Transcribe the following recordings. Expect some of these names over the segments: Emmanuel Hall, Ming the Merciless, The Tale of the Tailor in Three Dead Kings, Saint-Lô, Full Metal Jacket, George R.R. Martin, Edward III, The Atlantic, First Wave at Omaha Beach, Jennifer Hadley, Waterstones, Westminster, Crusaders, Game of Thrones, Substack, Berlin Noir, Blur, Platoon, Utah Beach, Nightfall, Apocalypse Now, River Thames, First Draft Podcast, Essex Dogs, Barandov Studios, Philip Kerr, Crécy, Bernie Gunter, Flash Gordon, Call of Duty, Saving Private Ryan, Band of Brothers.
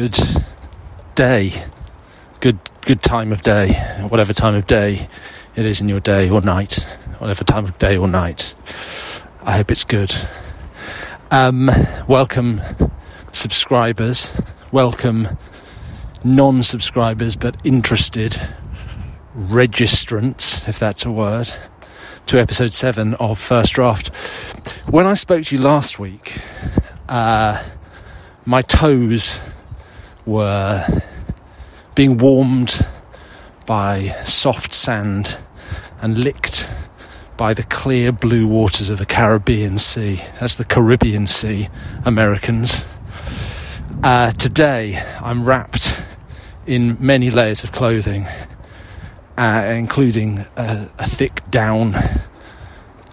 good day, good time of day, whatever time of day it is in your day or night, whatever time of day or night. I hope it's good. Welcome subscribers, welcome non-subscribers but interested registrants, if that's a word, to episode 7 of First Draft. When I spoke to you last week, my toes were being warmed by soft sand and licked by the clear blue waters of the Caribbean Sea. That's the Caribbean Sea, Americans. Today, I'm wrapped in many layers of clothing, including a thick down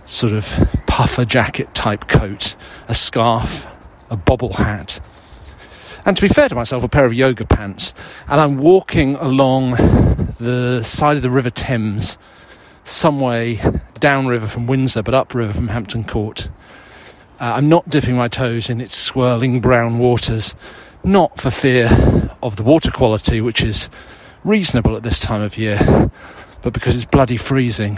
sort of puffer jacket type coat, a scarf, a bobble hat, and to be fair to myself, a pair of yoga pants. And I'm walking along the side of the River Thames, some way downriver from Windsor, but upriver from Hampton Court. I'm not dipping my toes in its swirling brown waters, not for fear of the water quality, which is reasonable at this time of year, but because it's bloody freezing.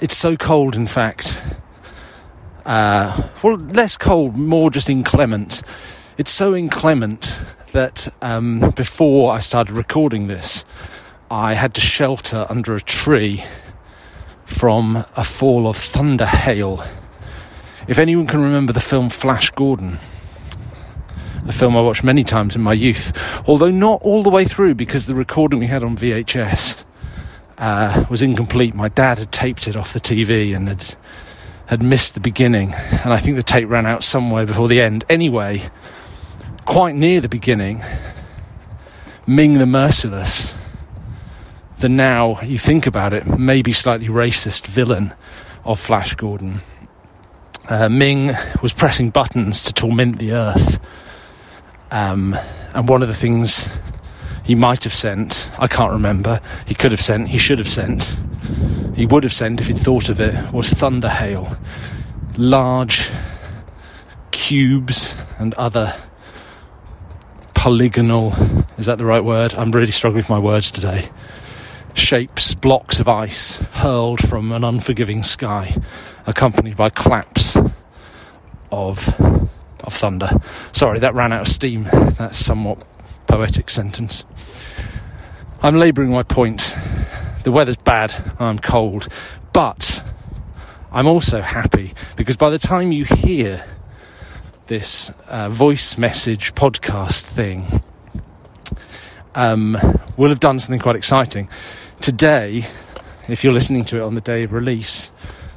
It's so cold, in fact, well, less cold, more just inclement. It's so inclement that before I started recording this, I had to shelter under a tree from a fall of thunder hail. If anyone can remember the film Flash Gordon, a film I watched many times in my youth, although not all the way through because the recording we had on VHS was incomplete. My dad had taped it off the TV and had missed the beginning, and I think the tape ran out somewhere before the end. Anyway, quite near the beginning, Ming the Merciless, the now, you think about it, maybe slightly racist villain of Flash Gordon. Ming was pressing buttons to torment the earth. And one of the things he might have sent, I can't remember, he could have sent, he should have sent, he would have sent if he'd thought of it, was thunder hail. Large cubes and other polygonal, is that the right word? I'm really struggling with my words today. Shapes, blocks of ice hurled from an unforgiving sky, accompanied by claps of thunder. Sorry, that ran out of steam. That's somewhat poetic sentence. I'm labouring my point. The weather's bad and I'm cold, but I'm also happy because by the time you hear this voice message podcast thing, we'll have done something quite exciting. Today, if you're listening to it on the day of release,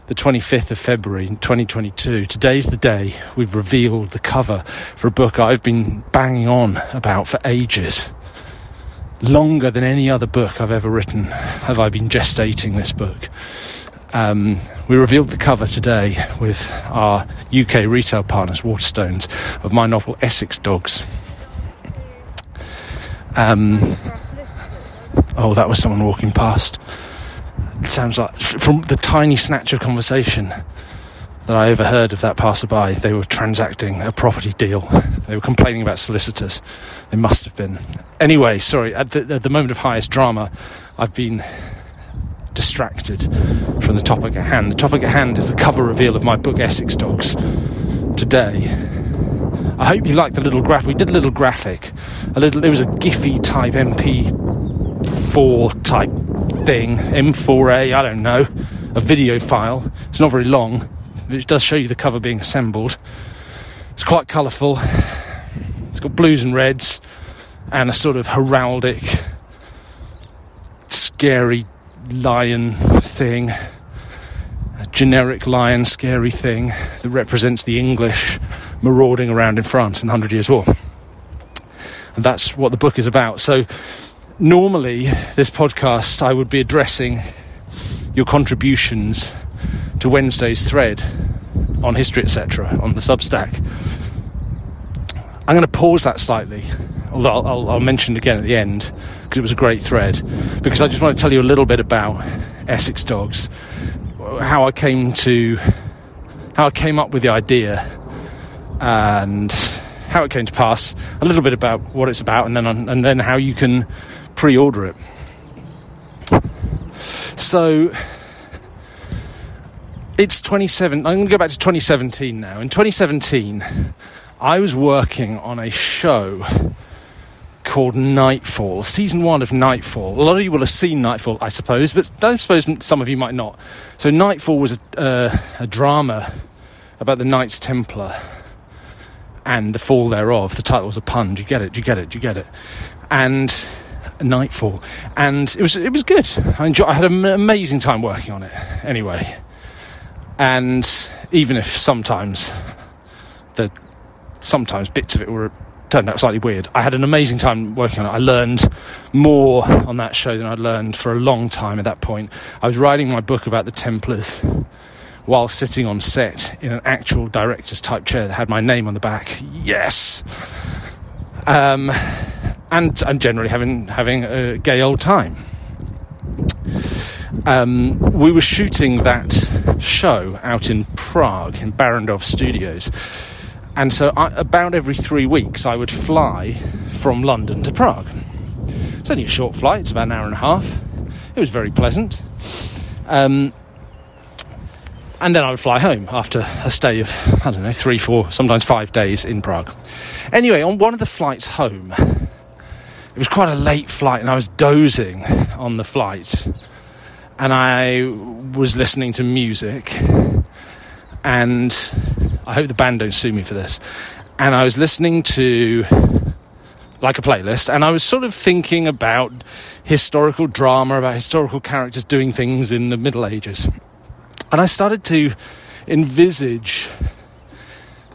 the 25th of February 2022, today's the day we've revealed the cover for a book I've been banging on about for ages. Longer than any other book I've ever written have I been gestating this book. We revealed the cover today with our UK retail partners, Waterstones, of my novel Essex Dogs. Oh, that was someone walking past. It sounds like, from the tiny snatch of conversation that I overheard of that passerby, they were transacting a property deal. They were complaining about solicitors. They must have been. Anyway, sorry, at the moment of highest drama, I've been distracted from the topic at hand. The topic at hand is the cover reveal of my book, Essex Dogs, today. I hope you liked the little graphic. We did a little graphic. There was a Giphy type MP4 type thing, M4A, I don't know, a video file. It's not very long, but it does show you the cover being assembled. It's quite colourful. It's got blues and reds and a sort of heraldic, scary lion thing, a generic lion, scary thing that represents the English marauding around in France in the 100 Years' War. And that's what the book is about. So normally, this podcast, I would be addressing your contributions to Wednesday's thread on history, etc., on the Substack. I'm going to pause that slightly, although I'll mention it again at the end, because it was a great thread, because I just want to tell you a little bit about Essex Dogs, how I came up with the idea, and how it came to pass, a little bit about what it's about, and then how you can pre-order it. So it's 27. I'm going to go back to 2017 now. In 2017, I was working on a show called Nightfall, season one of Nightfall. A lot of you will have seen Nightfall, I suppose, but I suppose some of you might not. So Nightfall was a drama about the Knights Templar and the fall thereof. The title was a pun. Do you get it? Do you get it? Do you get it? And Nightfall, and it was good. I had an amazing time working on it. Anyway, and even if sometimes bits of it turned out slightly weird, I had an amazing time working on it. I learned more on that show than I'd learned for a long time at that point. I was writing my book about the Templars while sitting on set in an actual director's type chair that had my name on the back. Yes. And generally having a gay old time. We were shooting that show out in Prague, in Barandov Studios. And so about every 3 weeks, I would fly from London to Prague. It's only a short flight. It's about an hour and a half. It was very pleasant. And then I would fly home after a stay of, 3, 4, sometimes 5 days in Prague. Anyway, on one of the flights home, it was quite a late flight, and I was dozing on the flight, and I was listening to music, and I hope the band don't sue me for this, and I was listening to like a playlist, and I was sort of thinking about historical drama, about historical characters doing things in the Middle Ages, and I started to envisage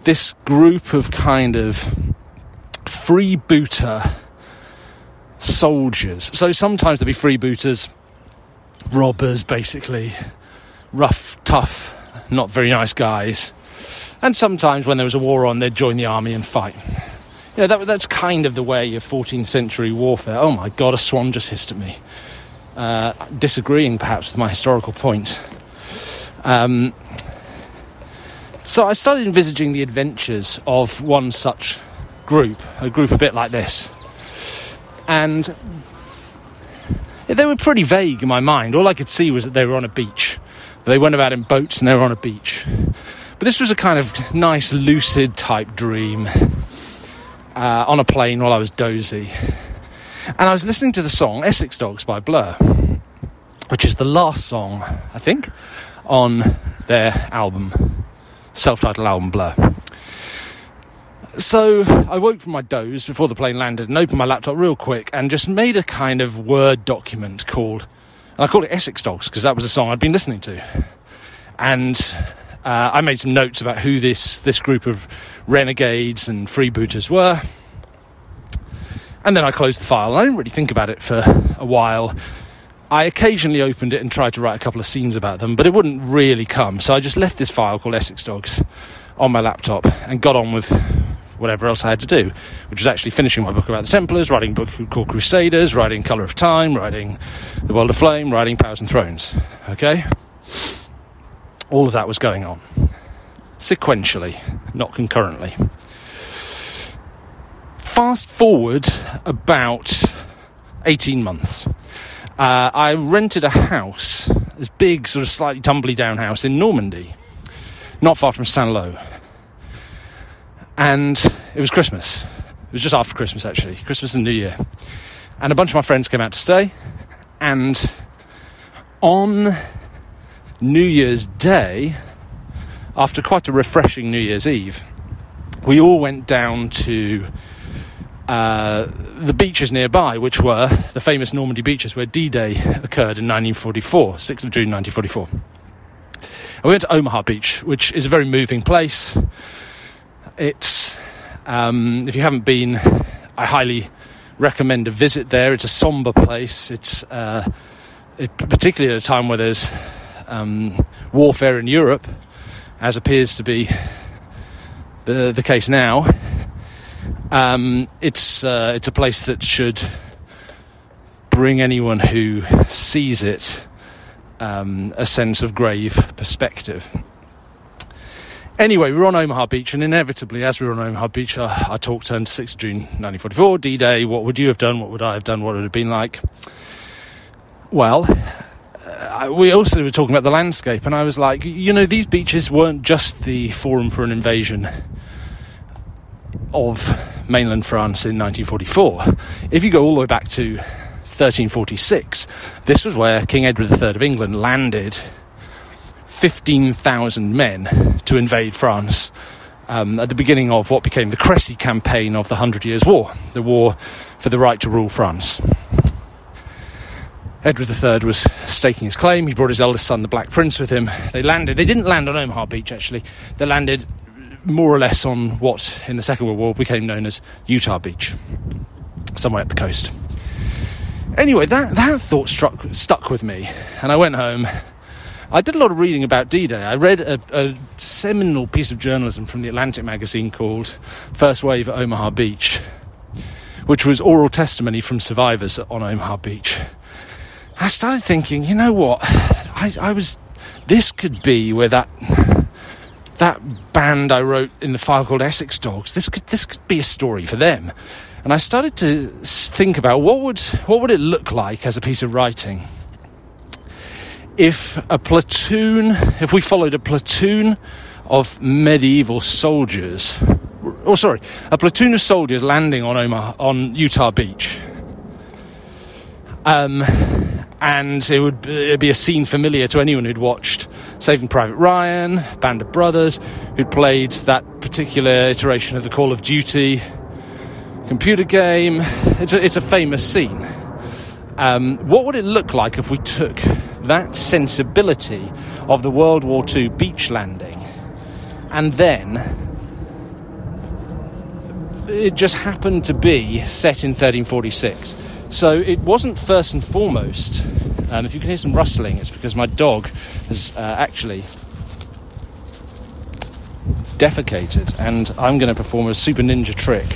this group of kind of freebooter soldiers. So sometimes there'd be freebooters, robbers, basically rough, tough, not very nice guys, and sometimes when there was a war on, they'd join the army and fight. You know, that's kind of the way of 14th century warfare. Oh my god, a swan just hissed at me, disagreeing perhaps with my historical point. So I started envisaging the adventures of one such group, a group a bit like this. And they were pretty vague in my mind. All I could see was that they were on a beach. They went about in boats and they were on a beach. But this was a kind of nice, lucid type dream on a plane while I was dozy. And I was listening to the song Essex Dogs by Blur, which is the last song, I think, on their album, self-titled album Blur. So I woke from my doze before the plane landed and opened my laptop real quick and just made a kind of Word document called it Essex Dogs because that was a song I'd been listening to. And I made some notes about who this group of renegades and freebooters were. And then I closed the file. And I didn't really think about it for a while. I occasionally opened it and tried to write a couple of scenes about them, but it wouldn't really come. So I just left this file called Essex Dogs on my laptop and got on with whatever else I had to do, which was actually finishing my book about the Templars, writing a book called Crusaders, writing Colour of Time, writing The World of Flame, writing Powers and Thrones. Okay? All of that was going on sequentially, not concurrently. Fast forward about 18 months. I rented a house, this big, sort of slightly tumbly down house in Normandy, not far from Saint-Lô. And it was Christmas. It was just after Christmas, actually. Christmas and New Year. And a bunch of my friends came out to stay. And on New Year's Day, after quite a refreshing New Year's Eve, we all went down to the beaches nearby, which were the famous Normandy beaches where D-Day occurred in 1944, 6th of June 1944. And we went to Omaha Beach, which is a very moving place. It's, if you haven't been, I highly recommend a visit there. It's a somber place. It's particularly at a time where there's warfare in Europe, as appears to be the case now. It's a place that should bring anyone who sees it a sense of grave perspective. Anyway, we were on Omaha Beach, and inevitably, as we were on Omaha Beach, I talked to her on 6th June 1944, D-Day, what would you have done, what would I have done, what would it have been like? Well, we also were talking about the landscape, and I was like, you know, these beaches weren't just the forum for an invasion of mainland France in 1944. If you go all the way back to 1346, this was where King Edward III of England landed 15,000 men to invade France at the beginning of what became the Crécy campaign of the 100 Years' War, the war for the right to rule France. Edward III was staking his claim. He brought his eldest son, the Black Prince, with him. They landed. They didn't land on Omaha Beach, actually. They landed more or less on what, in the Second World War, became known as Utah Beach, somewhere up the coast. Anyway, that thought stuck with me, and I went home. I did a lot of reading about D-Day. I read a seminal piece of journalism from The Atlantic magazine called First Wave at Omaha Beach, which was oral testimony from survivors on Omaha Beach. I started thinking, you know what, this could be where that band I wrote in the file called Essex Dogs, this could be a story for them. And I started to think about what would it look like as a piece of writing if we followed a platoon of medieval soldiers, a platoon of soldiers landing on Utah Beach. And it'd be a scene familiar to anyone who'd watched Saving Private Ryan, Band of Brothers, who'd played that particular iteration of the Call of Duty computer game. It's a famous scene. What would it look like if we took that sensibility of the World War II beach landing and then it just happened to be set in 1346? So it wasn't first and foremost, if you can hear some rustling, it's because my dog has actually defecated, and I'm going to perform a super ninja trick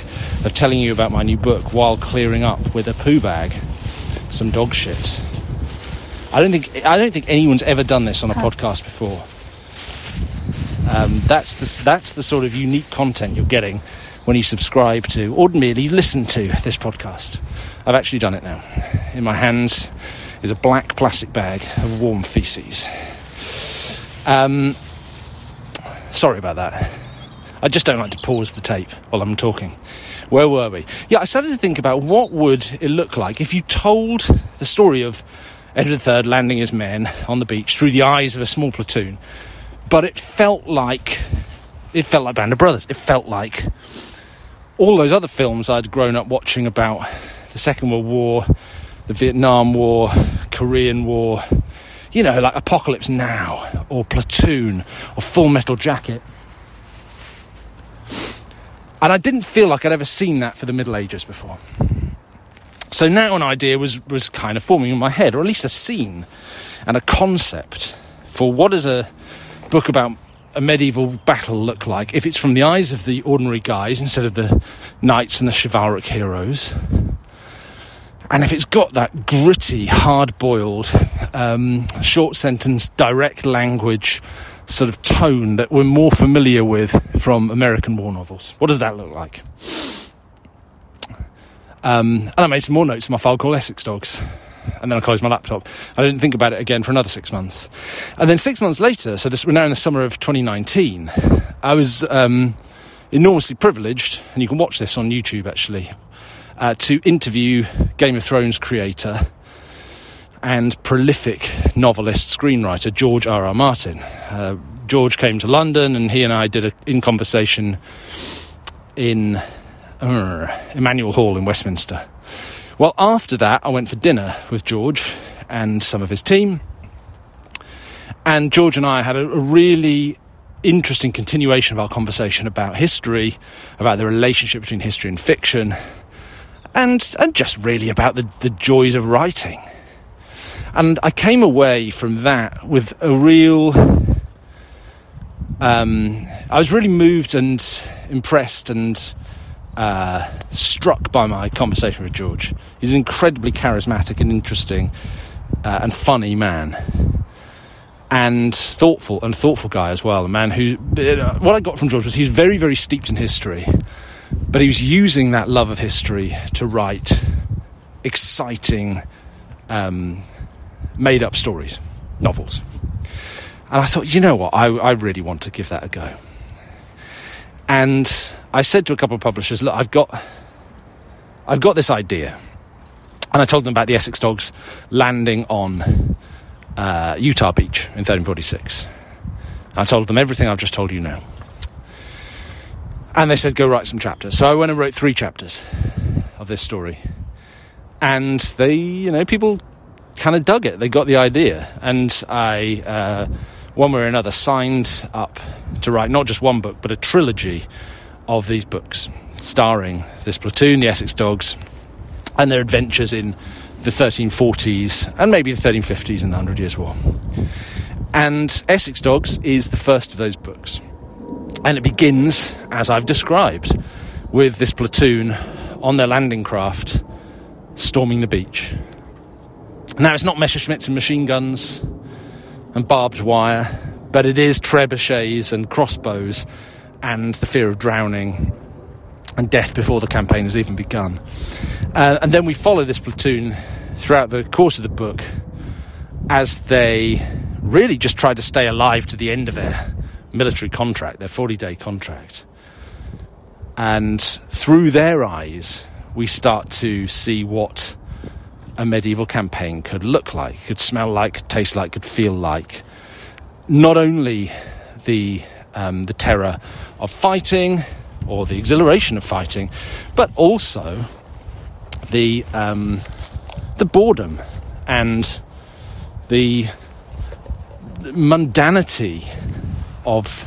of telling you about my new book while clearing up with a poo bag some dog shit. I don't think anyone's ever done this on a podcast before. That's the sort of unique content you're getting when you subscribe to or merely listen to this podcast. I've actually done it now. In my hands is a black plastic bag of warm feces. Sorry about that. I just don't like to pause the tape while I'm talking. Where were we? Yeah, I started to think about what would it look like if you told the story of Edward III landing his men on the beach through the eyes of a small platoon, but it felt like Band of Brothers. It felt like all those other films I'd grown up watching about the Second World War, the Vietnam War, Korean War, you know, like Apocalypse Now or Platoon or Full Metal Jacket. And I didn't feel like I'd ever seen that for the Middle Ages before. So now an idea was kind of forming in my head, or at least a scene and a concept for what does a book about a medieval battle look like if it's from the eyes of the ordinary guys instead of the knights and the chivalric heroes, and if it's got that gritty, hard-boiled, short-sentence, direct language sort of tone that we're more familiar with from American war novels. What does that look like? And I made some more notes in my file called Essex Dogs. And then I closed my laptop. I didn't think about it again for another 6 months. And then 6 months later, we're now in the summer of 2019, I was enormously privileged, and you can watch this on YouTube actually, to interview Game of Thrones creator and prolific novelist screenwriter George R.R. Martin. George came to London, and he and I did in conversation in Emmanuel Hall in Westminster. Well, after that, I went for dinner with George and some of his team. And George and I had a really interesting continuation of our conversation about history, about the relationship between history and fiction, and just really about the joys of writing. And I came away from that with a real... I was really moved and impressed and... struck by my conversation with George. He's an incredibly charismatic and interesting and funny man. and thoughtful guy as well. A man who, what I got from George was he's very, very steeped in history, but he was using that love of history to write exciting, made-up stories, novels. And I thought, you know what, I really want to give that a go. And I said to a couple of publishers, look, I've got this idea. And I told them about the Essex Dogs landing on Utah Beach in 1346. I told them everything I've just told you now. And they said, go write some chapters. So I went and wrote 3 chapters of this story. And they, you know, people kind of dug it. They got the idea. And I, one way or another, signed up to write not just one book, but a trilogy of these books, starring this platoon, the Essex Dogs, and their adventures in the 1340s and maybe the 1350s and the 100 Years War. And Essex Dogs is the first of those books. And it begins, as I've described, with this platoon on their landing craft storming the beach. Now, it's not Messerschmitts and machine guns and barbed wire, but it is trebuchets and crossbows and the fear of drowning and death before the campaign has even begun. And then we follow this platoon throughout the course of the book as they really just try to stay alive to the end of their military contract, their 40-day contract. And through their eyes, we start to see what a medieval campaign could look like, could smell like, could taste like, could feel like. Not only the terror of fighting or the exhilaration of fighting, but also the boredom and the mundanity of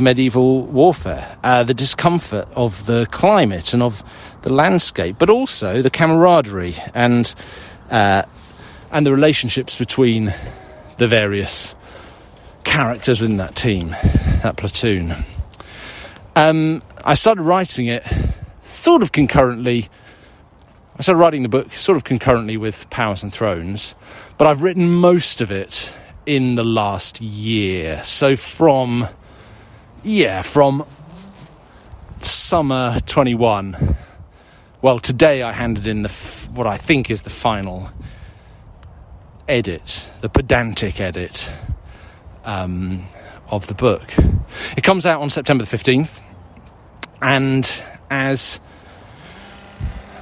medieval warfare, the discomfort of the climate and of the landscape, but also the camaraderie and the relationships between the various characters within that team, that platoon. I started writing it sort of concurrently. I started writing the book sort of concurrently with Powers and Thrones, but I've written most of it in the last year. So from summer 21. Well, today I handed in what I think is the final edit, the pedantic edit of the book. It comes out on September the 15th, and as...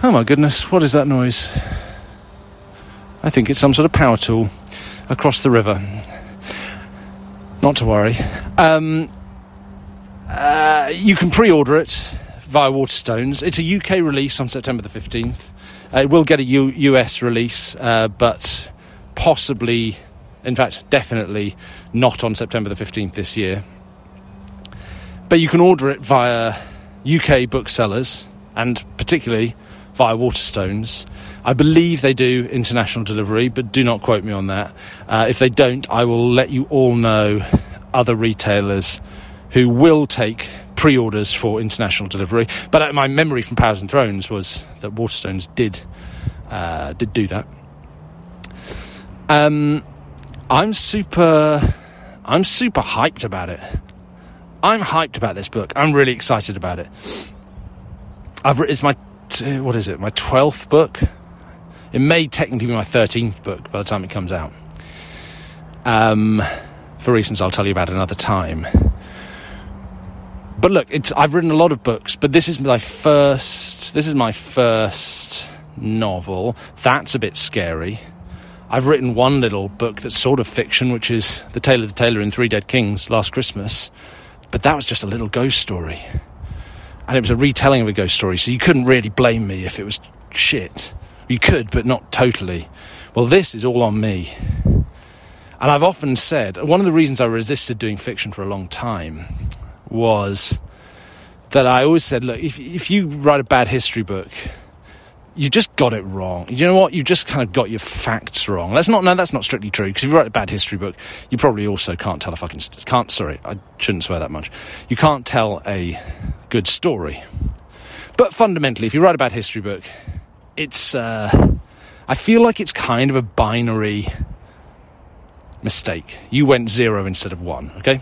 Oh my goodness, what is that noise? I think it's some sort of power tool across the river. Not to worry. You can pre-order it via Waterstones. It's a UK release on September the 15th. It will get a US release, but possibly, in fact, definitely not on September the 15th this year. But you can order it via UK booksellers and particularly via Waterstones. I believe they do international delivery, but do not quote me on that. If they don't, I will let you all know other retailers who will take pre-orders for international delivery. But my memory from Powers and Thrones was that Waterstones did do that. I'm super hyped about it. I'm hyped about this book. I'm really excited about it. It's my, what is it, my 12th book? It may technically be my 13th book by the time it comes out. For reasons I'll tell you about another time. But look, I've written a lot of books, but this is my first novel. That's a bit scary. I've written one little book that's sort of fiction, which is The Tale of the Tailor in Three Dead Kings, last Christmas. But that was just a little ghost story. And it was a retelling of a ghost story, so you couldn't really blame me if it was shit. You could, but not totally. Well, this is all on me. And I've often said, one of the reasons I resisted doing fiction for a long time was that I always said, look, if you write a bad history book, you just got it wrong. You know what? You just kind of got your facts wrong. That's not strictly true, because if you write a bad history book, you probably also can't tell a fucking... Sorry, I shouldn't swear that much. You can't tell a good story. But fundamentally, if you write a bad history book, it's... I feel like it's kind of a binary mistake. You went 0 instead of 1, okay?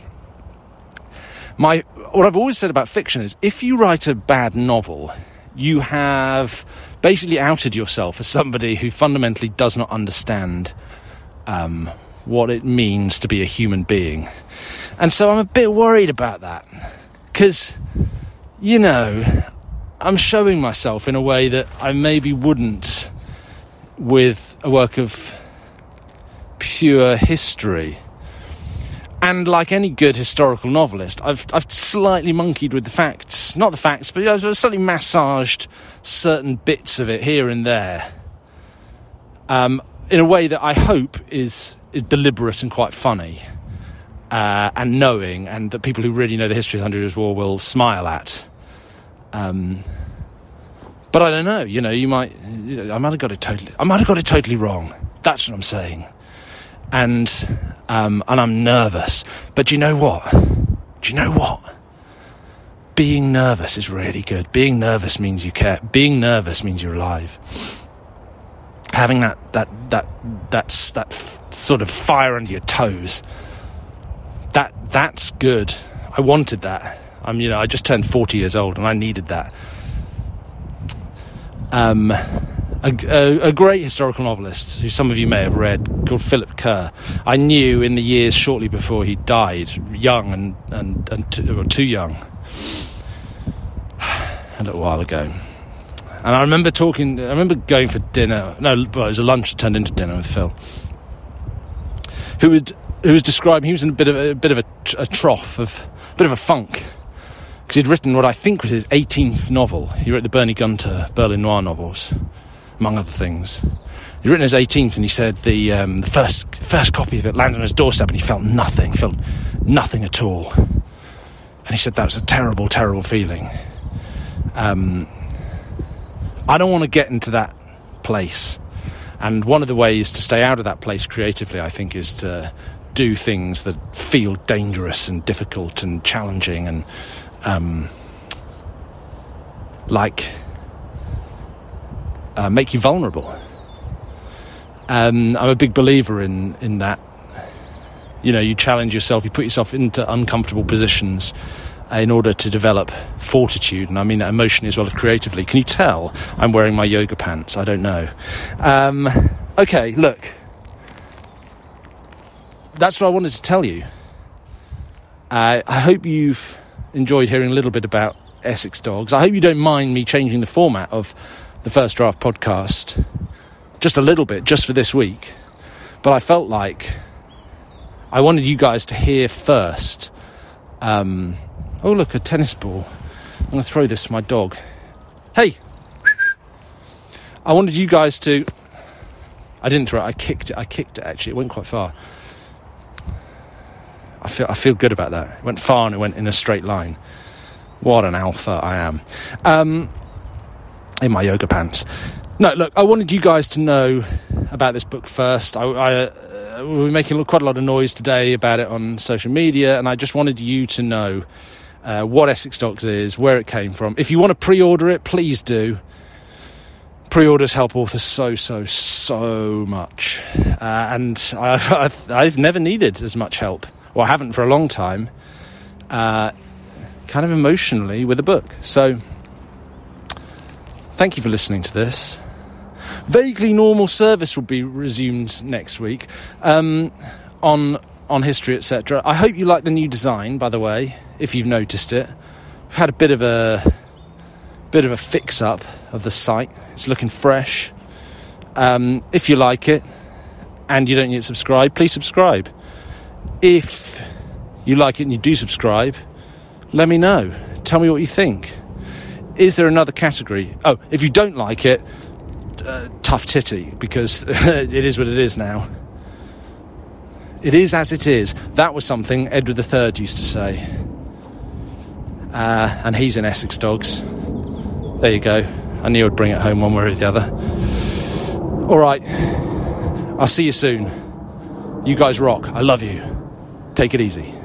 What I've always said about fiction is if you write a bad novel, you have basically outed yourself as somebody who fundamentally does not understand what it means to be a human being. And so I'm a bit worried about that. Because, you know, I'm showing myself in a way that I maybe wouldn't with a work of pure history. And like any good historical novelist, I've slightly monkeyed with the facts. Not the facts, but I've slightly massaged certain bits of it here and there. In a way that I hope is deliberate and quite funny. And knowing, and that people who really know the history of the 100 Years' War will smile at. But I don't know, I might have got it totally. I might have got it totally wrong. That's what I'm saying. And I'm nervous. But do you know what? Being nervous is really good. Being nervous means you care. Being nervous means you're alive. Having that sort of fire under your toes. That's good. I wanted that. I just turned 40 years old and I needed that. A great historical novelist, who some of you may have read, called Philip Kerr. I knew in the years shortly before he died, young and too young, a little while ago. And I remember going for dinner. No, well, it was a lunch that turned into dinner with Phil, who was in a bit of a trough of a bit of a funk, because he'd written what I think was his 18th novel. He wrote the Bernie Gunter Berlin Noir novels, among other things. He'd written his 18th, and he said the first copy of it landed on his doorstep, and he felt nothing. He felt nothing at all, and he said that was a terrible, terrible feeling. I don't want to get into that place, and one of the ways to stay out of that place creatively, I think, is to do things that feel dangerous and difficult and challenging and make you vulnerable. I'm a big believer in that. You challenge yourself, you put yourself into uncomfortable positions in order to develop fortitude, and I mean that emotionally as well as creatively. Can you tell I'm wearing my yoga pants? I don't know. Okay, look. That's what I wanted to tell you. I hope you've enjoyed hearing a little bit about Essex Dogs. I hope you don't mind me changing the format of the First Draft podcast just a little bit, just for this week. But I felt like I wanted you guys to hear first. Oh, look, a tennis ball. I'm going to throw this to my dog. Hey! I wanted you guys to... I didn't throw it, I kicked it, actually. It went quite far. I feel good about that. It went far and it went in a straight line. What an alpha I am. In my yoga pants. No, look, I wanted you guys to know about this book first. We were making quite a lot of noise today about it on social media, and I just wanted you to know what Essex Dogs is, where it came from. If you want to pre-order it, please do. Pre-orders help authors so much. And I've never needed as much help. Well, I haven't for a long time, kind of emotionally, with a book. So, thank you for listening to this. Vaguely normal service will be resumed next week on history, etc. I hope you like the new design, by the way, if you've noticed it. I've had a bit of a fix-up of the site. It's looking fresh. If you like it and you don't yet subscribe, please subscribe. If you like it and you do subscribe, let me know. Tell me what you think. Is there another category? Oh, if you don't like it, tough titty, because it is what it is now. It is as it is. That was something Edward III used to say. And he's in Essex Dogs. There you go. I knew I'd bring it home one way or the other. All right. I'll see you soon. You guys rock. I love you. Take it easy.